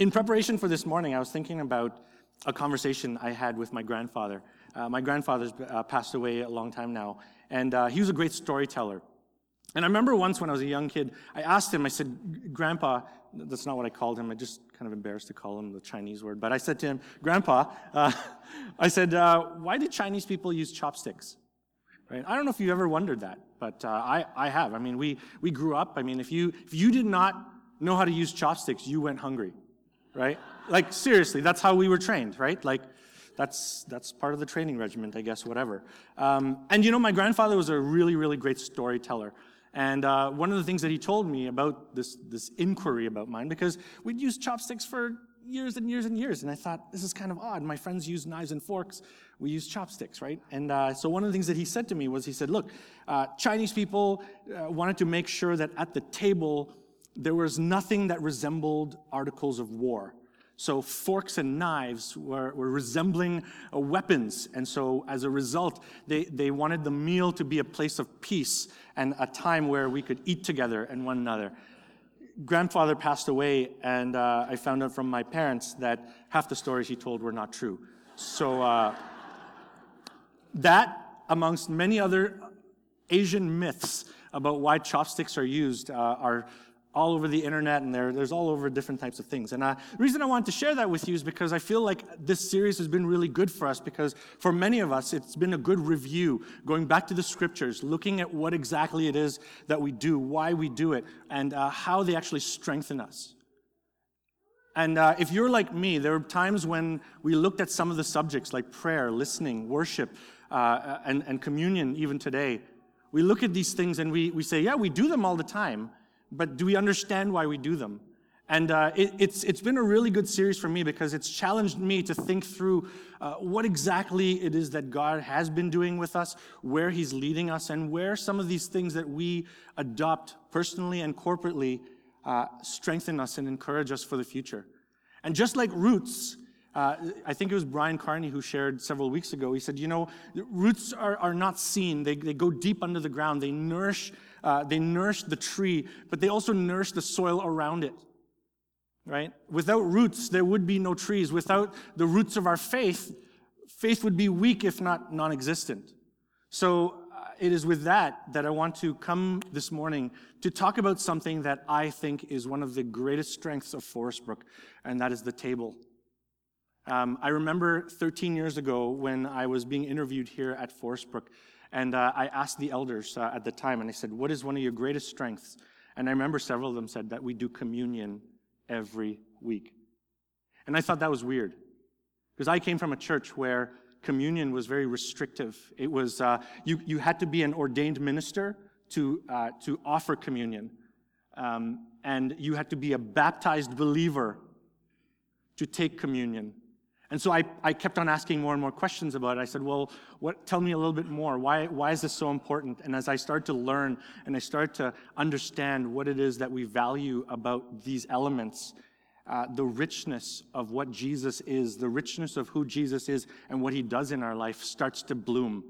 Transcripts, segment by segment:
In preparation for this morning, I was thinking about a conversation I had with my grandfather. My grandfather's passed away a long time now, and he was a great storyteller. And I remember once when I was a young kid, I asked him, I said, Grandpa — that's not what I called him, I just kind of embarrassed to call him the Chinese word — but I said to him, Grandpa, I said, why do Chinese people use chopsticks? Right? I don't know if you've ever wondered that, but I have. I mean, we grew up, I mean, if you did not know how to use chopsticks, you went hungry, right? Like, seriously, that's how we were trained, right? Like, that's part of the training regiment, I guess, whatever. And you know, my grandfather was a really, really great storyteller. And one of the things that he told me about this inquiry about mine, because we'd used chopsticks for years and years and years, and I thought, this is kind of odd. My friends use knives and forks. We use chopsticks, right? And so one of the things that he said to me was, he said, look, Chinese people wanted to make sure that at the table there was nothing that resembled articles of war. So forks and knives were resembling weapons, and so as a result, they wanted the meal to be a place of peace and a time where we could eat together and one another. Grandfather passed away, and I found out from my parents that half the stories he told were not true. So that, amongst many other Asian myths about why chopsticks are used, are all over the internet, and there's all over different types of things. And the reason I wanted to share that with you is because I feel like this series has been really good for us, because for many of us, it's been a good review, going back to the scriptures, looking at what exactly it is that we do, why we do it, and how they actually strengthen us. And if you're like me, there were times when we looked at some of the subjects like prayer, listening, worship, and communion even today. We look at these things and we say, yeah, we do them all the time, but do we understand why we do them? And it's been a really good series for me, because it's challenged me to think through what exactly it is that God has been doing with us, where He's leading us, and where some of these things that we adopt personally and corporately strengthen us and encourage us for the future. And just like roots, I think it was Brian Carney who shared several weeks ago, he said, you know, roots are not seen. They go deep under the ground. They nourish the tree, but they also nourish the soil around it, right? Without roots, there would be no trees. Without the roots of our faith would be weak, if not non-existent. So it is with that I want to come this morning to talk about something that I think is one of the greatest strengths of Forestbrook, and that is the table. I remember 13 years ago when I was being interviewed here at Forestbrook, and I asked the elders at the time, and I said, what is one of your greatest strengths? And I remember several of them said that we do communion every week. And I thought that was weird, because I came from a church where communion was very restrictive. It was, you had to be an ordained minister to offer communion. And you had to be a baptized believer to take communion. And so I kept on asking more and more questions about it. I said, well, tell me a little bit more. Why is this so important? And as I started to learn and I started to understand what it is that we value about these elements, the richness of what Jesus is, the richness of who Jesus is and what He does in our life starts to bloom.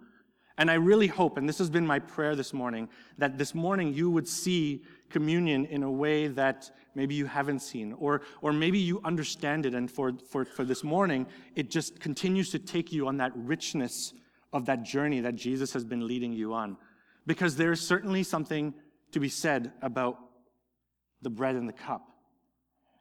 And I really hope, and this has been my prayer this morning, that this morning you would see communion in a way that maybe you haven't seen, or maybe you understand it, and for this morning, it just continues to take you on that richness of that journey that Jesus has been leading you on. Because there is certainly something to be said about the bread and the cup.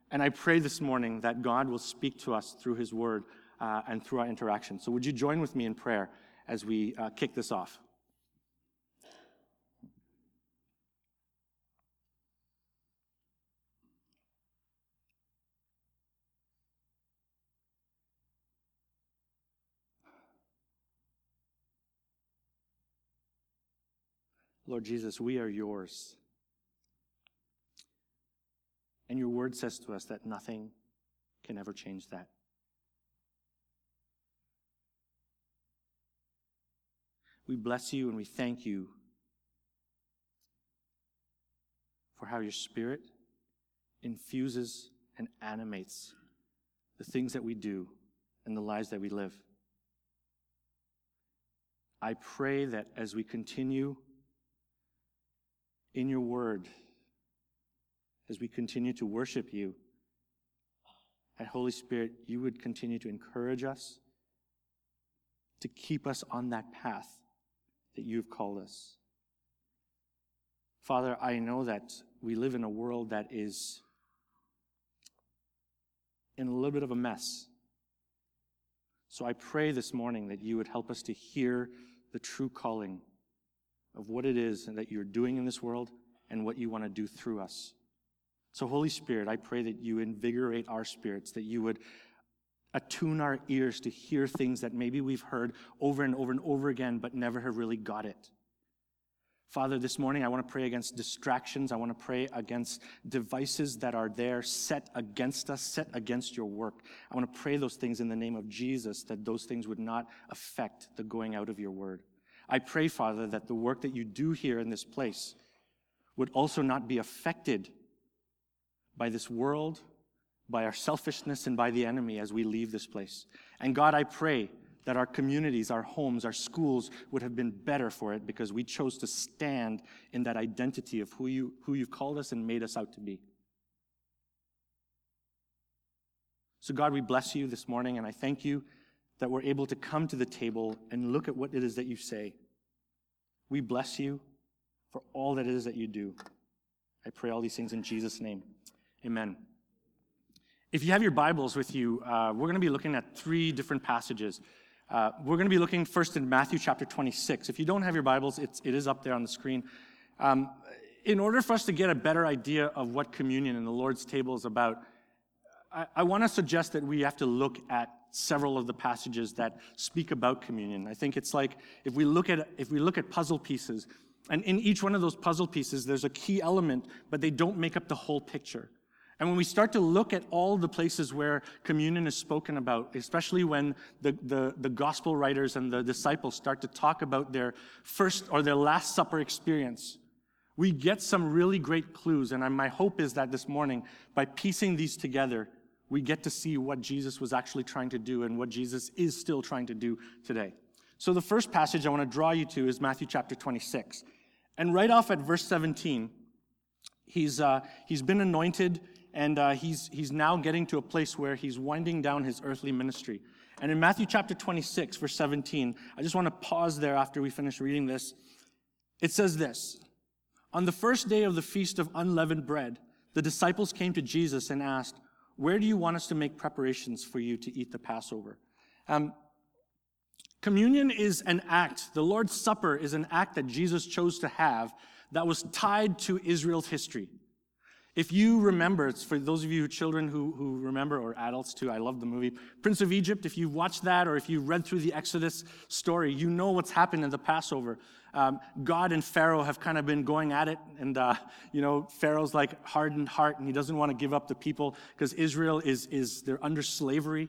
And I pray this morning that God will speak to us through His Word and through our interaction. So would you join with me in prayer as we kick this off? Lord Jesus, we are Yours. And Your Word says to us that nothing can ever change that. We bless You and we thank You for how Your Spirit infuses and animates the things that we do and the lives that we live. I pray that as we continue in Your Word, as we continue to worship You, And Holy Spirit, you would continue to encourage us, to keep us on that path that you've called us. Father, I know that we live in a world that is in a little bit of a mess. So I pray this morning that you would help us to hear the true calling of what it is that you're doing in this world and what you want to do through us. So Holy Spirit, I pray that you invigorate our spirits, that you would attune our ears to hear things that maybe we've heard over and over and over again, but never have really got it. Father, this morning I want to pray against distractions. I want to pray against devices that are there set against us, set against your work. I want to pray those things in the name of Jesus, that those things would not affect the going out of your word. I pray, Father, that the work that you do here in this place would also not be affected by this world, by our selfishness, and by the enemy as we leave this place. And God, I pray that our communities, our homes, our schools would have been better for it because we chose to stand in that identity of who you've called us and made us out to be. So God, we bless you this morning, and I thank you that we're able to come to the table and look at what it is that you say. We bless you for all that it is that you do. I pray all these things in Jesus' name. Amen. If you have your Bibles with you, we're going to be looking at three different passages. We're going to be looking first in Matthew chapter 26. If you don't have your Bibles, it is up there on the screen. In order for us to get a better idea of what communion and the Lord's table is about, I want to suggest that we have to look at several of the passages that speak about communion. I think it's like if we look at puzzle pieces, and in each one of those puzzle pieces, there's a key element, but they don't make up the whole picture. And when we start to look at all the places where communion is spoken about, especially when the gospel writers and the disciples start to talk about their first or their last supper experience, we get some really great clues. And my hope is that this morning, by piecing these together, we get to see what Jesus was actually trying to do and what Jesus is still trying to do today. So the first passage I want to draw you to is Matthew chapter 26. And right off at verse 17, he's been anointed. And he's now getting to a place where he's winding down his earthly ministry. And in Matthew chapter 26, verse 17, I just want to pause there after we finish reading this. It says this: On the first day of the feast of unleavened bread, the disciples came to Jesus and asked, "Where do you want us to make preparations for you to eat the Passover?" Communion is an act. The Lord's Supper is an act that Jesus chose to have that was tied to Israel's history. If you remember, it's for those of you children who remember, or adults too, I love the movie Prince of Egypt. If you've watched that, or if you read through the Exodus story, you know what's happened at the Passover. God and Pharaoh have kind of been going at it, and Pharaoh's like hardened heart, and he doesn't want to give up the people because Israel is they're under slavery,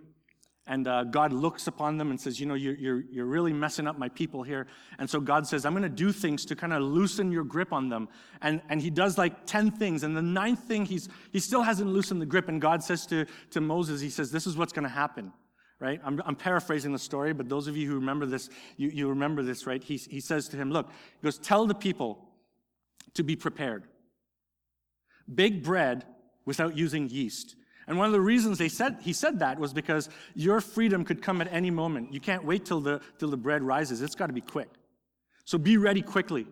and God looks upon them and says, you're really messing up my people here. And so God says, I'm going to do things to kind of loosen your grip on them. And he does like 10 things. And the ninth thing, he still hasn't loosened the grip. And God says to Moses, he says, this is what's going to happen, right? I'm paraphrasing the story, but those of you who remember this, you remember this, right? He says to him, look, he goes, tell the people to be prepared. Bake bread without using yeast. And one of the reasons he said that was because your freedom could come at any moment. You can't wait till the bread rises. It's got to be quick. So be ready quickly.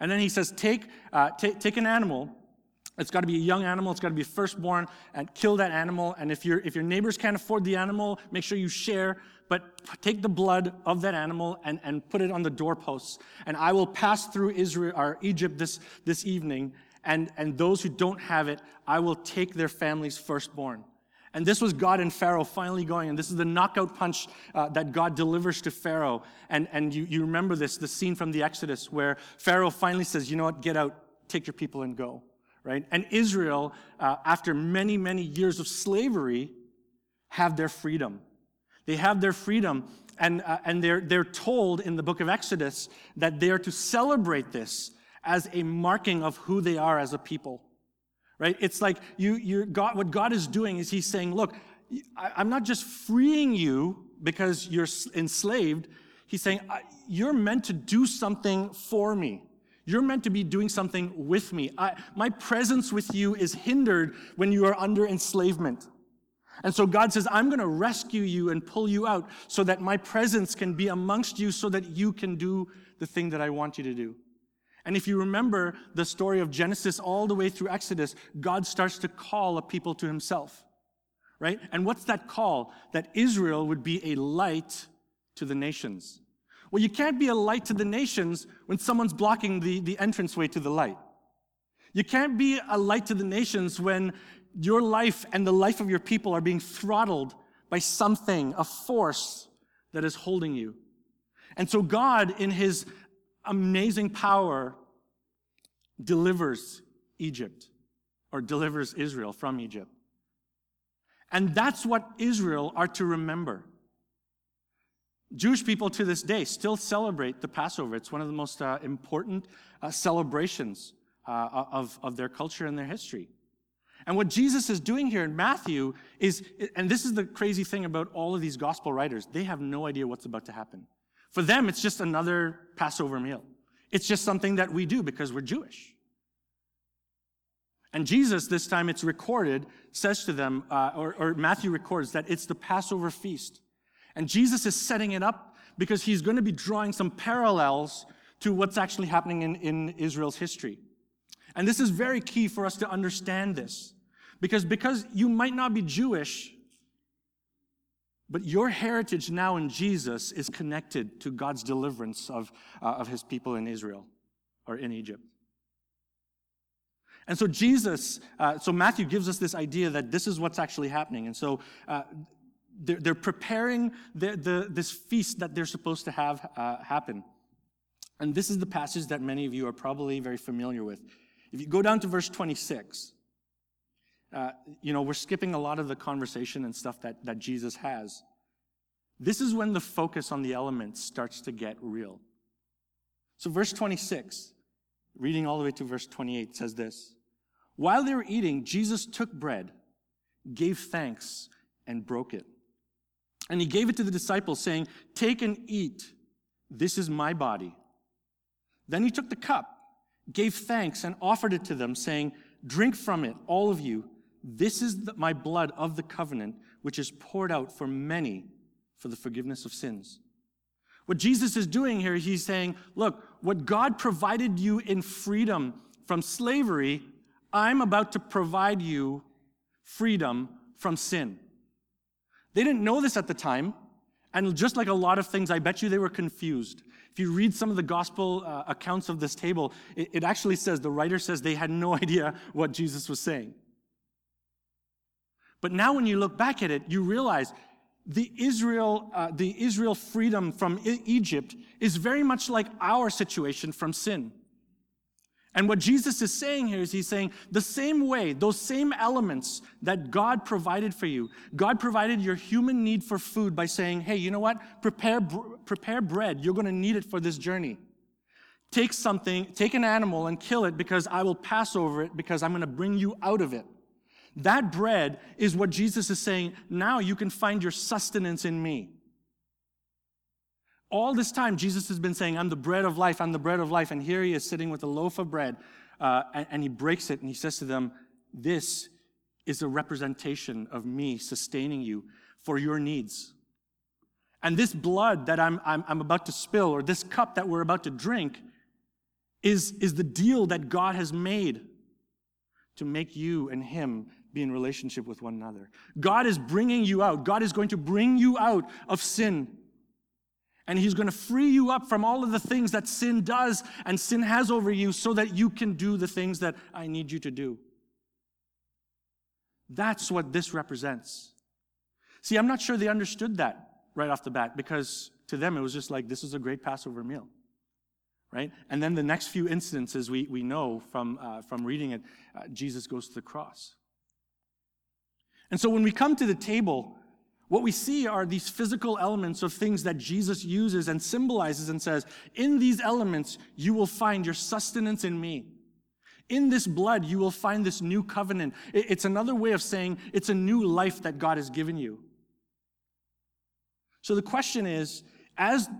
And then he says, take an animal. It's got to be a young animal. It's got to be firstborn, and kill that animal. And if your neighbors can't afford the animal, make sure you share. But take the blood of that animal and put it on the doorposts. And I will pass through Israel or Egypt this evening. And those who don't have it, I will take their families firstborn. And this was God and Pharaoh finally going. And this is the knockout punch that God delivers to Pharaoh. And you remember the scene from the Exodus where Pharaoh finally says, you know what, get out, take your people and go, right? And Israel, after many, many years of slavery, have their freedom. They have their freedom. And they're told in the book of Exodus that they are to celebrate this as a marking of who they are as a people, right? It's like what God is doing is he's saying, look, I'm not just freeing you because you're enslaved. He's saying, you're meant to do something for me. You're meant to be doing something with me. My presence with you is hindered when you are under enslavement. And so God says, I'm going to rescue you and pull you out so that my presence can be amongst you so that you can do the thing that I want you to do. And if you remember the story of Genesis all the way through Exodus, God starts to call a people to himself, right? And what's that call? That Israel would be a light to the nations. Well, you can't be a light to the nations when someone's blocking the entranceway to the light. You can't be a light to the nations when your life and the life of your people are being throttled by something, a force that is holding you. And so God, in his amazing power, delivers Egypt, or delivers Israel from Egypt. And that's what Israel are to remember. Jewish people to this day still celebrate the Passover. It's one of the most important celebrations of their culture and their history. And what Jesus is doing here in Matthew is, and this is the crazy thing about all of these gospel writers, they have no idea what's about to happen. For them, it's just another Passover meal. It's just something that we do because we're Jewish. And Jesus, this time it's recorded, says to them, or Matthew records that it's the Passover feast. And Jesus is setting it up because he's going to be drawing some parallels to what's actually happening in Israel's history. And this is very key for us to understand this. Because you might not be Jewish, but your heritage now in Jesus is connected to God's deliverance of his people in Israel, or in Egypt. And so so Matthew gives us this idea that this is what's actually happening. And so they're preparing this feast that they're supposed to have happen. And this is the passage that many of you are probably very familiar with. If you go down to verse 26, we're skipping a lot of the conversation and stuff that Jesus has. This is when the focus on the elements starts to get real. So verse 26, reading all the way to verse 28, says this. While they were eating, Jesus took bread, gave thanks, and broke it. And he gave it to the disciples, saying, "Take and eat. This is my body." Then he took the cup, gave thanks, and offered it to them, saying, "Drink from it, all of you. This is my blood of the covenant, which is poured out for many for the forgiveness of sins." What Jesus is doing here, he's saying, look, what God provided you in freedom from slavery, I'm about to provide you freedom from sin. They didn't know this at the time. And just like a lot of things, I bet you they were confused. If you read some of the gospel accounts of this table, it actually says, the writer says they had no idea what Jesus was saying. But now when you look back at it, you realize the Israel freedom from Egypt is very much like our situation from sin. And what Jesus is saying here is he's saying the same way, those same elements that God provided for you, God provided your human need for food by saying, hey, you know what? Prepare bread. You're going to need it for this journey. Take an animal and kill it because I will pass over it because I'm going to bring you out of it. That bread is what Jesus is saying. Now you can find your sustenance in me. All this time, Jesus has been saying, I'm the bread of life, I'm the bread of life. And here he is sitting with a loaf of bread, and he breaks it, and he says to them, this is a representation of me sustaining you for your needs. And this blood that I'm about to spill, or this cup that we're about to drink, is the deal that God has made to make you and him be in relationship with one another. God is bringing you out. God is going to bring you out of sin. And he's going to free you up from all of the things that sin does and sin has over you so that you can do the things that I need you to do. That's what this represents. See, I'm not sure they understood that right off the bat because to them it was just like, this is a great Passover meal, right? And then the next few instances we know from reading it, Jesus goes to the cross. And so when we come to the table, what we see are these physical elements of things that Jesus uses and symbolizes and says, in these elements, you will find your sustenance in me. In this blood, you will find this new covenant. It's another way of saying it's a new life that God has given you. So the question is, as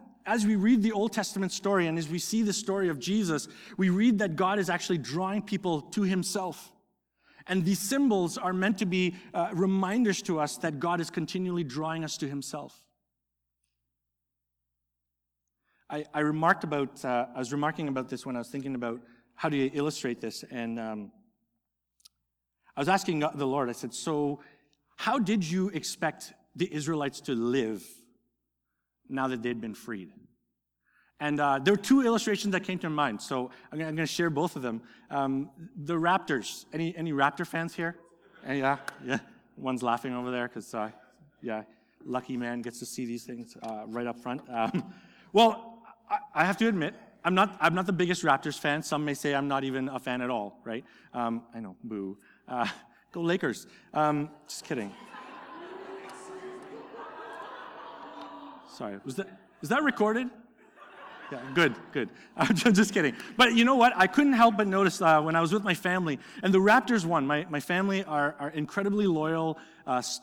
we read the Old Testament story and as we see the story of Jesus, we read that God is actually drawing people to himself. And these symbols are meant to be reminders to us that God is continually drawing us to himself. I was remarking about this when I was thinking about how do you illustrate this, and I was asking the Lord, I said, so how did you expect the Israelites to live now that they'd been freed? And there were two illustrations that came to mind, so I'm going to share both of them. The Raptors. Any Raptor fans here? Yeah. One's laughing over there because, lucky man gets to see these things right up front. Well, I have to admit, I'm not the biggest Raptors fan. Some may say I'm not even a fan at all, right? I know, boo. Go Lakers. Just kidding. Sorry, was that recorded? Yeah, good. I'm just kidding. But you know what? I couldn't help but notice when I was with my family, and the Raptors won. My family are incredibly loyal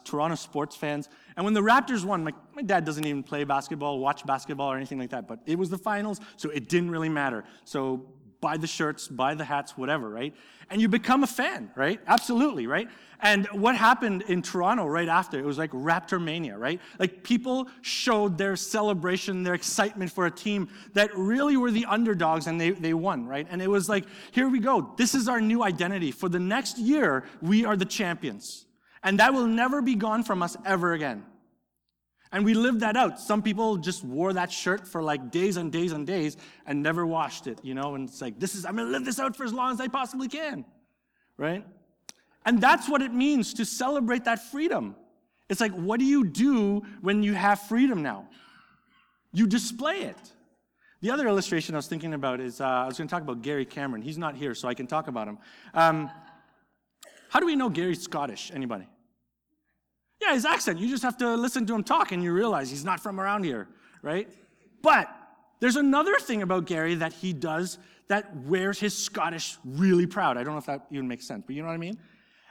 Toronto sports fans. And when the Raptors won, my dad doesn't even play basketball, watch basketball, or anything like that. But it was the finals, so it didn't really matter. So buy the shirts, buy the hats, whatever, right? And you become a fan, right? Absolutely, right? And what happened in Toronto right after, it was like Raptor Mania, right? Like people showed their celebration, their excitement for a team that really were the underdogs, and they won, right? And it was like, here we go. This is our new identity. For the next year, we are the champions. And that will never be gone from us ever again. And we lived that out. Some people just wore that shirt for like days and days and days and never washed it, you know? And it's like, I'm gonna live this out for as long as I possibly can, right? And that's what it means to celebrate that freedom. It's like, what do you do when you have freedom now? You display it. The other illustration I was thinking about is, I was gonna talk about Gary Cameron. He's not here, so I can talk about him. How do we know Gary's Scottish, anybody? Yeah, his accent. You just have to listen to him talk and you realize he's not from around here, right? But there's another thing about Gary that he does that wears his Scottish really proud. I don't know if that even makes sense, but you know what I mean?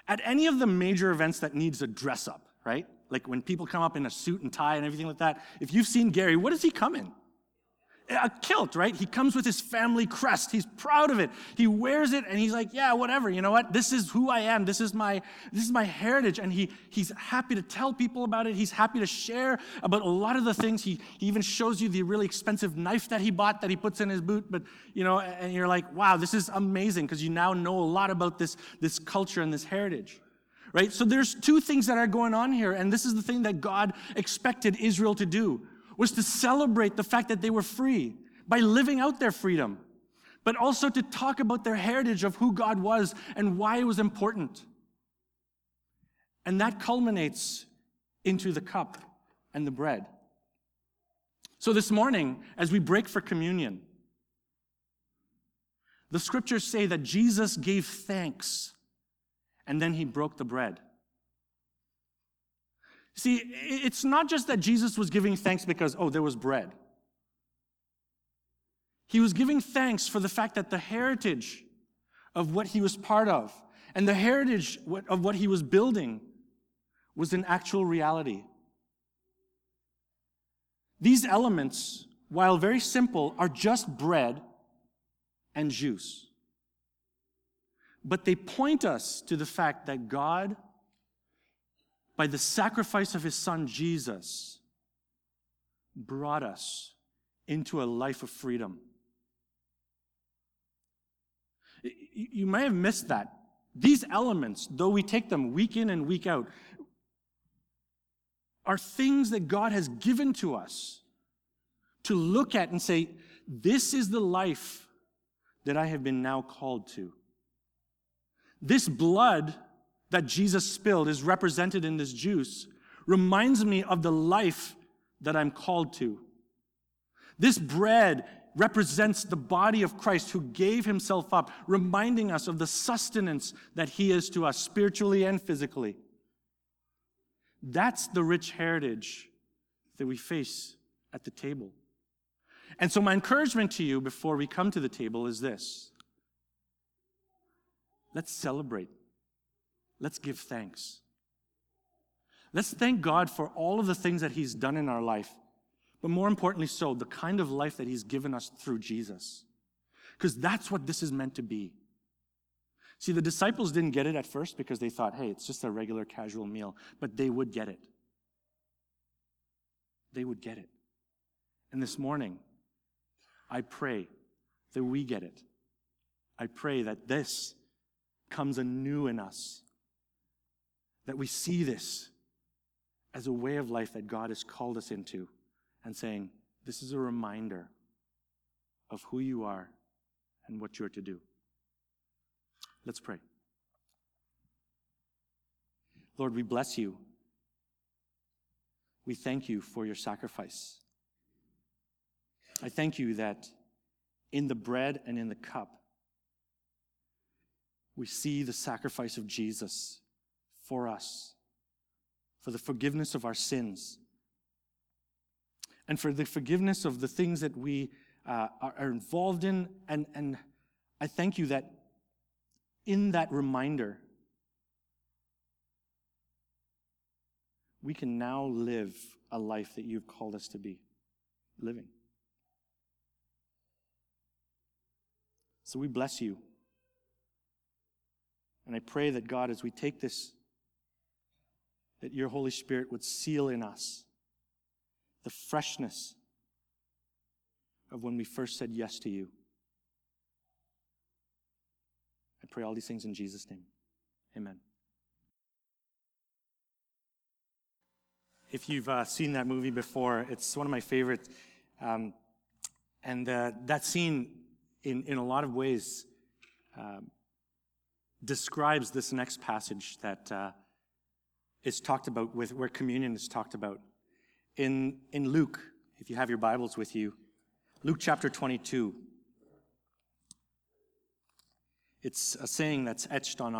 At any of the major events that needs a dress up, right? Like when people come up in a suit and tie and everything like that, if you've seen Gary, what does he come in? A kilt, right? He comes with his family crest. He's proud of it. He wears it and he's like, yeah, whatever. You know what? This is who I am. This is my heritage. And he's happy to tell people about it. He's happy to share about a lot of the things. He even shows you the really expensive knife that he bought that he puts in his boot. But, you know, and you're like, wow, this is amazing because you now know a lot about this culture and this heritage. Right? So there's two things that are going on here. And this is the thing that God expected Israel to do, was to celebrate the fact that they were free by living out their freedom, but also to talk about their heritage of who God was and why it was important. And that culminates into the cup and the bread. So this morning, as we break for communion, the scriptures say that Jesus gave thanks and then he broke the bread. See, it's not just that Jesus was giving thanks because, there was bread. He was giving thanks for the fact that the heritage of what he was part of and the heritage of what he was building was an actual reality. These elements, while very simple, are just bread and juice. But they point us to the fact that God, by the sacrifice of his son, Jesus, brought us into a life of freedom. You may have missed that. These elements, though we take them week in and week out, are things that God has given to us to look at and say, this is the life that I have been now called to. This blood that Jesus spilled is represented in this juice, reminds me of the life that I'm called to. This bread represents the body of Christ who gave himself up, reminding us of the sustenance that he is to us spiritually and physically. That's the rich heritage that we face at the table. And so my encouragement to you before we come to the table is this. Let's celebrate. Let's give thanks. Let's thank God for all of the things that he's done in our life, but more importantly so, the kind of life that he's given us through Jesus, because that's what this is meant to be. See, the disciples didn't get it at first because they thought, hey, it's just a regular casual meal, but they would get it. They would get it. And this morning, I pray that we get it. I pray that this comes anew in us, that we see this as a way of life that God has called us into and saying, this is a reminder of who you are and what you're to do. Let's pray. Lord, we bless you. We thank you for your sacrifice. I thank you that in the bread and in the cup, we see the sacrifice of Jesus for us, for the forgiveness of our sins, and for the forgiveness of the things that we are involved in. And I thank you that in that reminder, we can now live a life that you've called us to be living. So we bless you. And I pray that, God, as we take this, that your Holy Spirit would seal in us the freshness of when we first said yes to you. I pray all these things in Jesus' name. Amen. If you've seen that movie before, it's one of my favorites. That scene, in a lot of ways, describes this next passage that is talked about, with where communion is talked about. In Luke, if you have your Bibles with you, Luke chapter 22. It's a saying that's etched on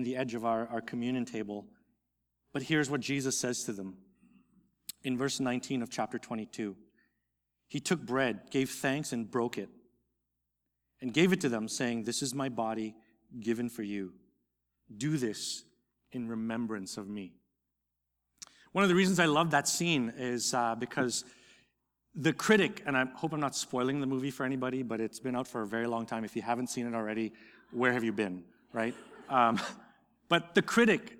the edge of our communion table. But here's what Jesus says to them. In verse 19 of chapter 22, he took bread, gave thanks, and broke it, and gave it to them, saying, "This is my body given for you. Do this in remembrance of me." One of the reasons I love that scene is because the critic, and I hope I'm not spoiling the movie for anybody, but it's been out for a very long time. If you haven't seen it already, where have you been, right? But the critic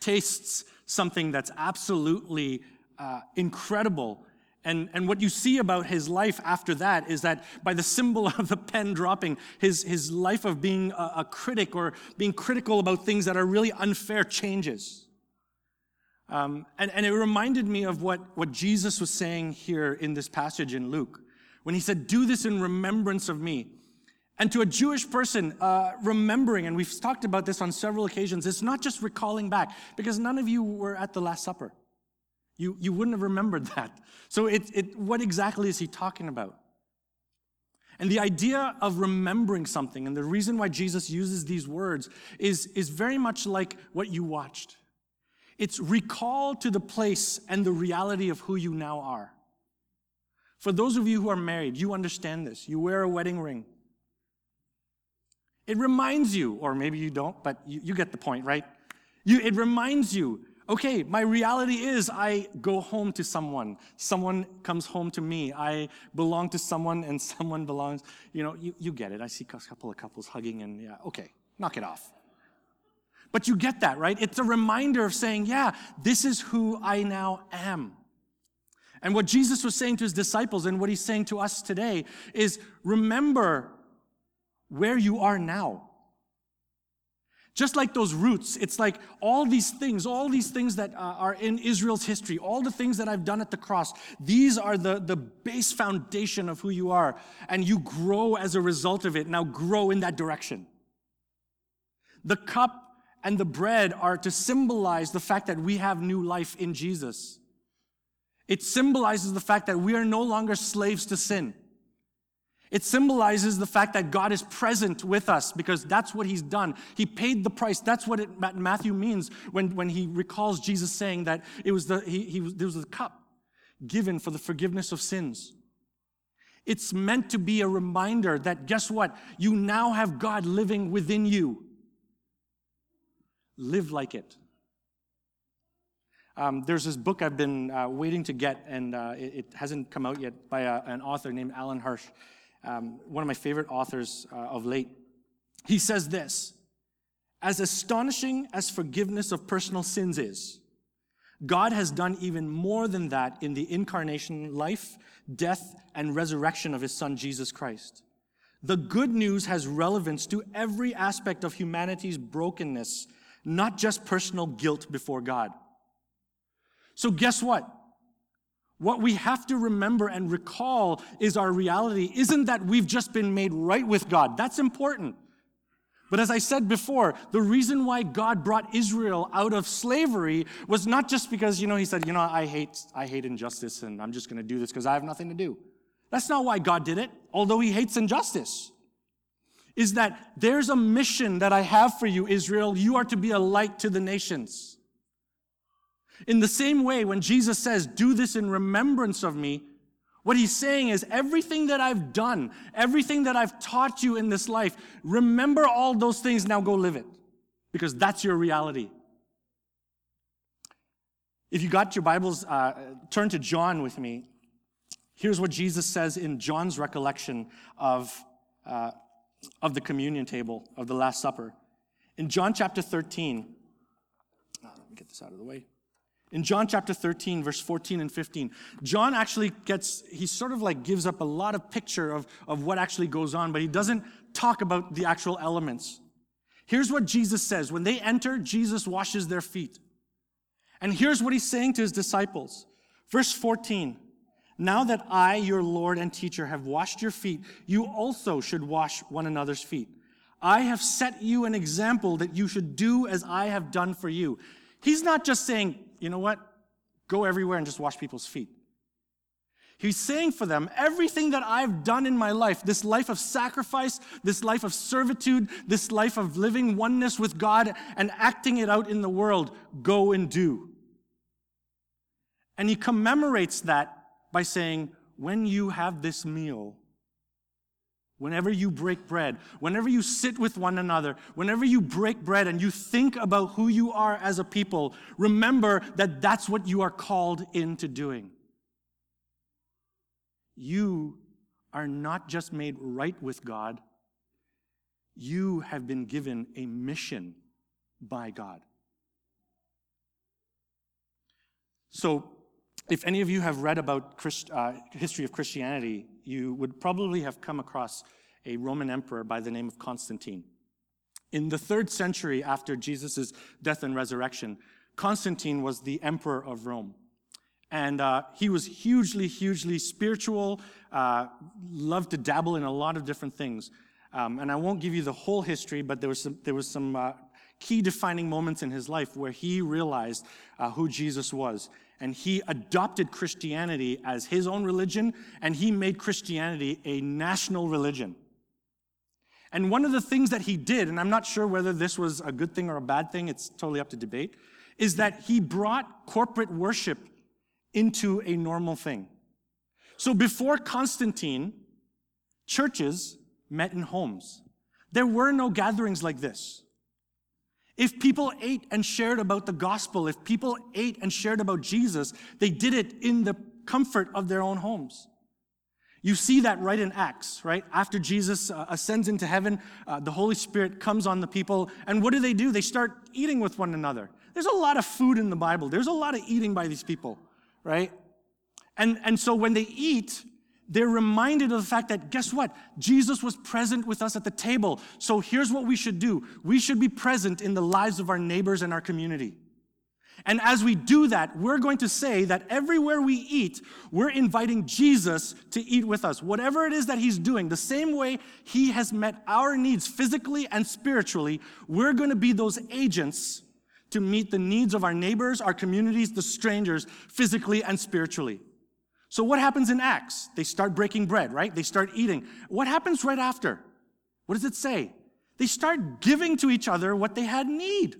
tastes something that's absolutely incredible. And what you see about his life after that is that by the symbol of the pen dropping, his life of being a critic or being critical about things that are really unfair changes. And it reminded me of what Jesus was saying here in this passage in Luke, when he said, "Do this in remembrance of me." And to a Jewish person, remembering, and we've talked about this on several occasions, it's not just recalling back, because none of you were at the Last Supper. You wouldn't have remembered that. So what exactly is he talking about? And the idea of remembering something, and the reason why Jesus uses these words, is very much like what you watched. It's recall to the place and the reality of who you now are. For those of you who are married, you understand this. You wear a wedding ring. It reminds you, or maybe you don't, but you get the point, right? It reminds you, okay, my reality is I go home to someone. Someone comes home to me. I belong to someone, and someone belongs. You get it. I see a couple of couples hugging, and yeah, okay, knock it off. But you get that, right? It's a reminder of saying, yeah, this is who I now am. And what Jesus was saying to his disciples and what he's saying to us today is, remember where you are now. Just like those roots, it's like all these things that are in Israel's history, all the things that I've done at the cross, these are the base foundation of who you are. And you grow as a result of it. Now grow in that direction. The cup and the bread are to symbolize the fact that we have new life in Jesus. It symbolizes the fact that we are no longer slaves to sin. It symbolizes the fact that God is present with us, because that's what he's done. He paid the price. That's what Matthew means when he recalls Jesus saying that it was the cup given for the forgiveness of sins. It's meant to be a reminder that, guess what? You now have God living within you. Live like it. There's this book I've been waiting to get, and it hasn't come out yet, by an author named Alan Hirsch, one of my favorite authors of late. He says this, as astonishing as forgiveness of personal sins is, God has done even more than that in the incarnation, life, death, and resurrection of his son, Jesus Christ. The good news has relevance to every aspect of humanity's brokenness, not just personal guilt before God. So guess what? What we have to remember and recall is our reality isn't that we've just been made right with God. That's important. But as I said before, the reason why God brought Israel out of slavery was not just because, he said, I hate injustice and I'm just going to do this because I have nothing to do. That's not why God did it, although he hates injustice. Is that there's a mission that I have for you, Israel. You are to be a light to the nations. In the same way, when Jesus says, do this in remembrance of me, what he's saying is everything that I've done, everything that I've taught you in this life, remember all those things, now go live it, because that's your reality. If you got your Bibles, turn to John with me. Here's what Jesus says in John's recollection of the communion table, of the Last Supper. In John chapter 13, let me get this out of the way. In John chapter 13, verse 14 and 15, John actually gives up a lot of picture of what actually goes on, but he doesn't talk about the actual elements. Here's what Jesus says. When they enter, Jesus washes their feet. And here's what he's saying to his disciples. Verse 14, now that I, your Lord and teacher, have washed your feet, you also should wash one another's feet. I have set you an example that you should do as I have done for you. He's not just saying, go everywhere and just wash people's feet. He's saying for them, everything that I've done in my life, this life of sacrifice, this life of servitude, this life of living oneness with God and acting it out in the world, go and do. And he commemorates that by saying, when you have this meal, whenever you break bread, whenever you sit with one another, whenever you break bread and you think about who you are as a people, remember that that's what you are called into doing. You are not just made right with God. You have been given a mission by God. So, if any of you have read about history of Christianity, you would probably have come across a Roman emperor by the name of Constantine. In the 3rd century after Jesus' death and resurrection, Constantine was the emperor of Rome. And he was hugely, hugely spiritual, loved to dabble in a lot of different things. And I won't give you the whole history, but there was some key defining moments in his life where he realized who Jesus was. And he adopted Christianity as his own religion, and he made Christianity a national religion. And one of the things that he did, and I'm not sure whether this was a good thing or a bad thing, it's totally up to debate, is that he brought corporate worship into a normal thing. So before Constantine, churches met in homes. There were no gatherings like this. If people ate and shared about the gospel, if people ate and shared about Jesus, they did it in the comfort of their own homes. You see that right in Acts, right? After Jesus ascends into heaven, the Holy Spirit comes on the people, and what do? They start eating with one another. There's a lot of food in the Bible. There's a lot of eating by these people, right? And so when they eat, they're reminded of the fact that, guess what? Jesus was present with us at the table. So here's what we should do. We should be present in the lives of our neighbors and our community. And as we do that, we're going to say that everywhere we eat, we're inviting Jesus to eat with us. Whatever it is that he's doing, the same way he has met our needs physically and spiritually, we're going to be those agents to meet the needs of our neighbors, our communities, the strangers, physically and spiritually. So what happens in Acts? They start breaking bread, right? They start eating. What happens right after? What does it say? They start giving to each other what they had need.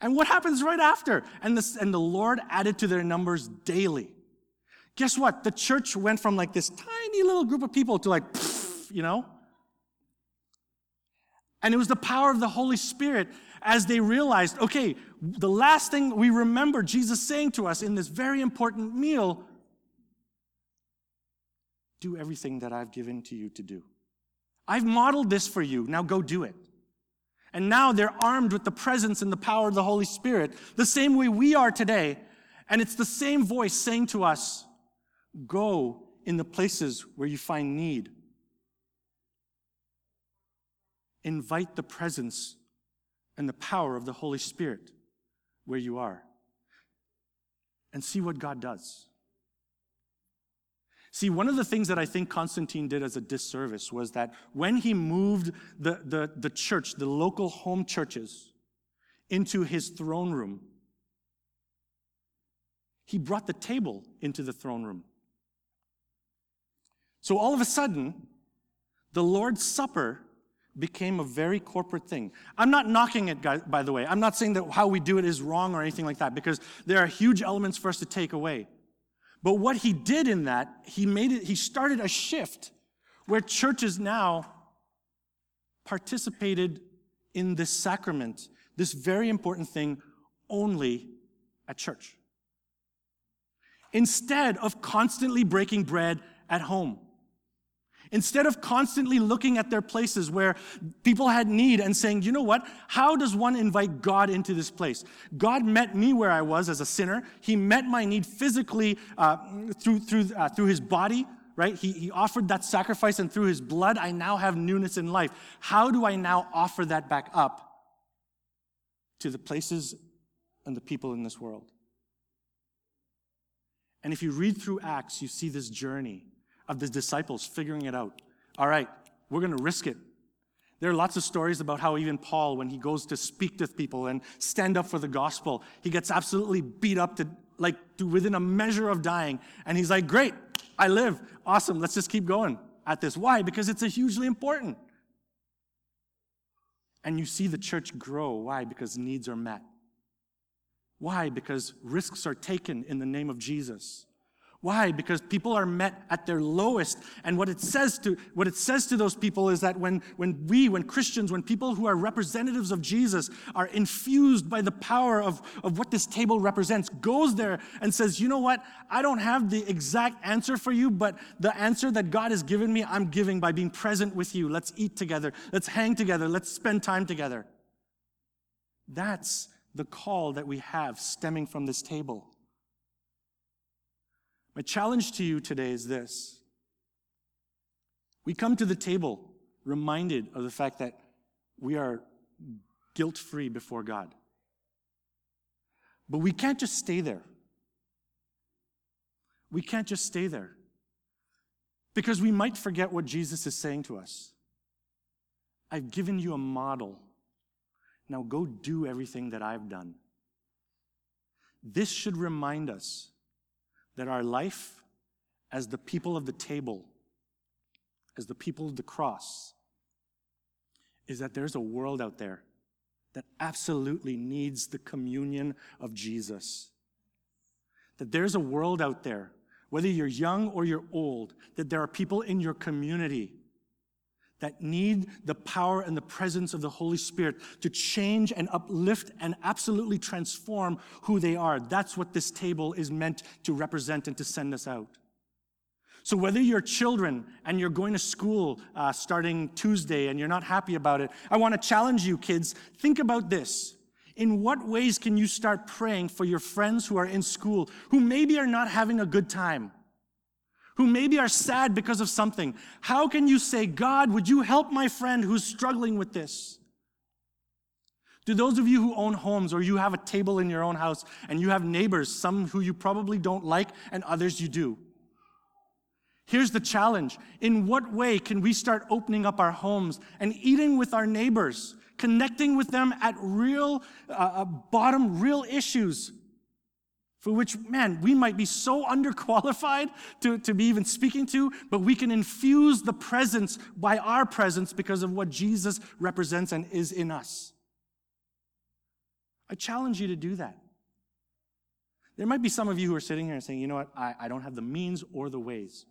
And what happens right after? And the Lord added to their numbers daily. Guess what? The church went from like this tiny little group of people to And it was the power of the Holy Spirit as they realized, okay, the last thing we remember Jesus saying to us in this very important meal, do everything that I've given to you to do. I've modeled this for you. Now go do it. And now they're armed with the presence and the power of the Holy Spirit, the same way we are today. And it's the same voice saying to us, go in the places where you find need. Invite the presence and the power of the Holy Spirit where you are. And see what God does. See, one of the things that I think Constantine did as a disservice was that when he moved the church, the local home churches, into his throne room, he brought the table into the throne room. So all of a sudden, the Lord's Supper became a very corporate thing. I'm not knocking it, guys, by the way. I'm not saying that how we do it is wrong or anything like that, because there are huge elements for us to take away. But what he did in that, he started a shift where churches now participated in this sacrament, this very important thing, only at church. Instead of constantly breaking bread at home. Instead of constantly looking at their places where people had need and saying, you know what, how does one invite God into this place? God met me where I was as a sinner. He met my need physically through his body, right? He offered that sacrifice, and through his blood, I now have newness in life. How do I now offer that back up to the places and the people in this world? And if you read through Acts, you see this journey of the disciples figuring it out. All right, we're going to risk it. There are lots of stories about how even Paul, when he goes to speak to people and stand up for the gospel, he gets absolutely beat up to within a measure of dying. And he's like, great, I live. Awesome, let's just keep going at this. Why? Because it's hugely important. And you see the church grow. Why? Because needs are met. Why? Because risks are taken in the name of Jesus. Why? Because people are met at their lowest. And what it says to those people is that when Christians, when people who are representatives of Jesus are infused by the power of what this table represents, goes there and says, you know what? I don't have the exact answer for you, but the answer that God has given me, I'm giving by being present with you. Let's eat together. Let's hang together. Let's spend time together. That's the call that we have stemming from this table. My challenge to you today is this. We come to the table reminded of the fact that we are guilt-free before God. But we can't just stay there. We can't just stay there. Because we might forget what Jesus is saying to us. I've given you a model. Now go do everything that I've done. This should remind us that our life as the people of the table, as the people of the cross, is that there's a world out there that absolutely needs the communion of Jesus. That there's a world out there, whether you're young or you're old, that there are people in your community that need the power and the presence of the Holy Spirit to change and uplift and absolutely transform who they are. That's what this table is meant to represent and to send us out. So whether you're children and you're going to school starting Tuesday and you're not happy about it, I want to challenge you, kids. Think about this. In what ways can you start praying for your friends who are in school, who maybe are not having a good time? Who maybe are sad because of something? How can you say, God, would you help my friend who's struggling with this? Do those of you who own homes or you have a table in your own house and you have neighbors, some who you probably don't like and others you do? Here's the challenge. In what way can we start opening up our homes and eating with our neighbors, connecting with them at real issues? For which, man, we might be so underqualified to be even speaking to, but we can infuse the presence by our presence because of what Jesus represents and is in us. I challenge you to do that. There might be some of you who are sitting here and saying, you know what, I don't have the means or the ways.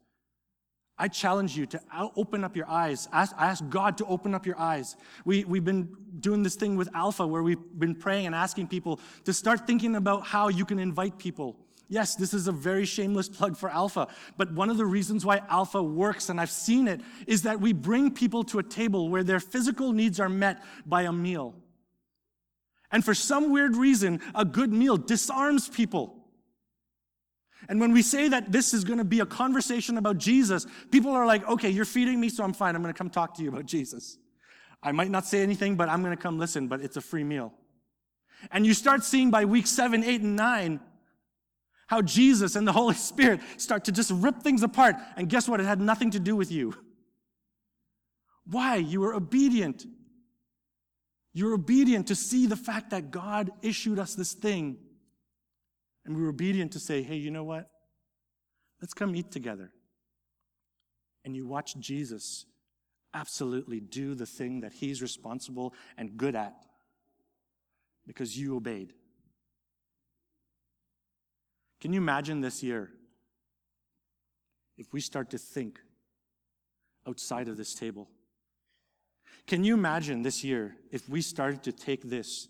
I challenge you to open up your eyes. Ask God to open up your eyes. We've been doing this thing with Alpha where we've been praying and asking people to start thinking about how you can invite people. Yes, this is a very shameless plug for Alpha, but one of the reasons why Alpha works, and I've seen it, is that we bring people to a table where their physical needs are met by a meal. And for some weird reason, a good meal disarms people. And when we say that this is going to be a conversation about Jesus, people are like, okay, you're feeding me, so I'm fine. I'm going to come talk to you about Jesus. I might not say anything, but I'm going to come listen, but it's a free meal. And you start seeing by week 7, 8, and 9 how Jesus and the Holy Spirit start to just rip things apart. And guess what? It had nothing to do with you. Why? You were obedient. You were obedient to see the fact that God issued us this thing. And we were obedient to say, hey, you know what? Let's come eat together. And you watch Jesus absolutely do the thing that he's responsible and good at because you obeyed. Can you imagine this year if we start to think outside of this table? Can you imagine this year if we started to take this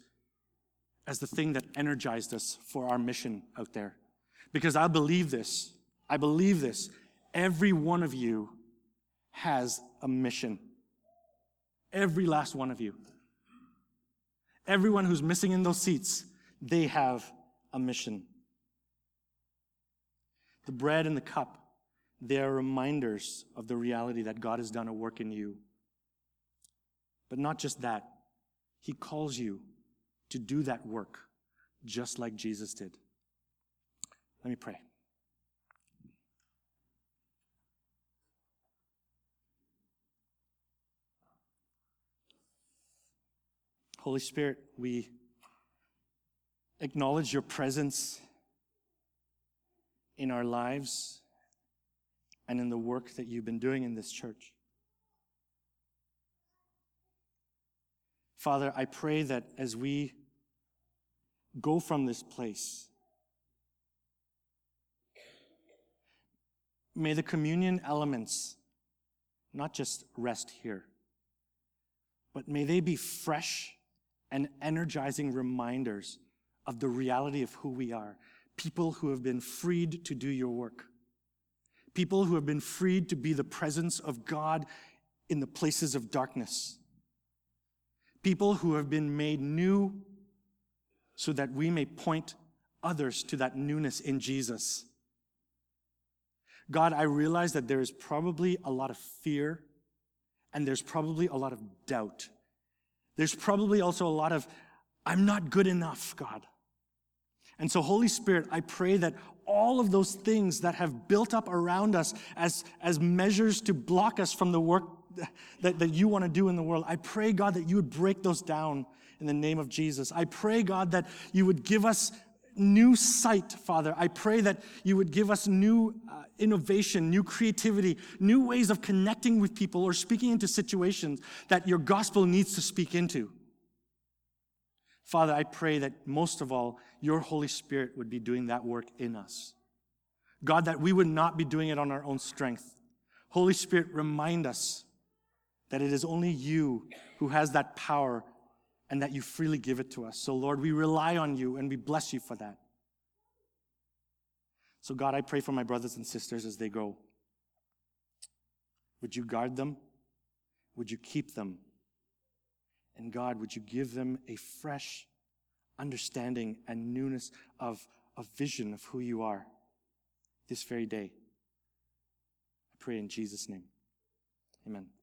as the thing that energized us for our mission out there? Because I believe this. I believe this. Every one of you has a mission. Every last one of you. Everyone who's missing in those seats, they have a mission. The bread and the cup, they are reminders of the reality that God has done a work in you. But not just that. He calls you to do that work, just like Jesus did. Let me pray. Holy Spirit, we acknowledge your presence in our lives and in the work that you've been doing in this church. Father, I pray that as we go from this place, may the communion elements not just rest here, but may they be fresh and energizing reminders of the reality of who we are, people who have been freed to do your work, people who have been freed to be the presence of God in the places of darkness, people who have been made new so that we may point others to that newness in Jesus. God, I realize that there is probably a lot of fear, and there's probably a lot of doubt. There's probably also a lot of, I'm not good enough, God. And so, Holy Spirit, I pray that all of those things that have built up around us as measures to block us from the work that you want to do in the world, I pray, God, that you would break those down in the name of Jesus. I pray, God, that you would give us new sight, Father. I pray that you would give us new innovation, new creativity, new ways of connecting with people or speaking into situations that your gospel needs to speak into. Father, I pray that most of all, your Holy Spirit would be doing that work in us. God, that we would not be doing it on our own strength. Holy Spirit, remind us that it is only you who has that power and that you freely give it to us. So, Lord, we rely on you and we bless you for that. So, God, I pray for my brothers and sisters as they go. Would you guard them? Would you keep them? And, God, would you give them a fresh understanding and newness of vision of who you are this very day? I pray in Jesus' name. Amen.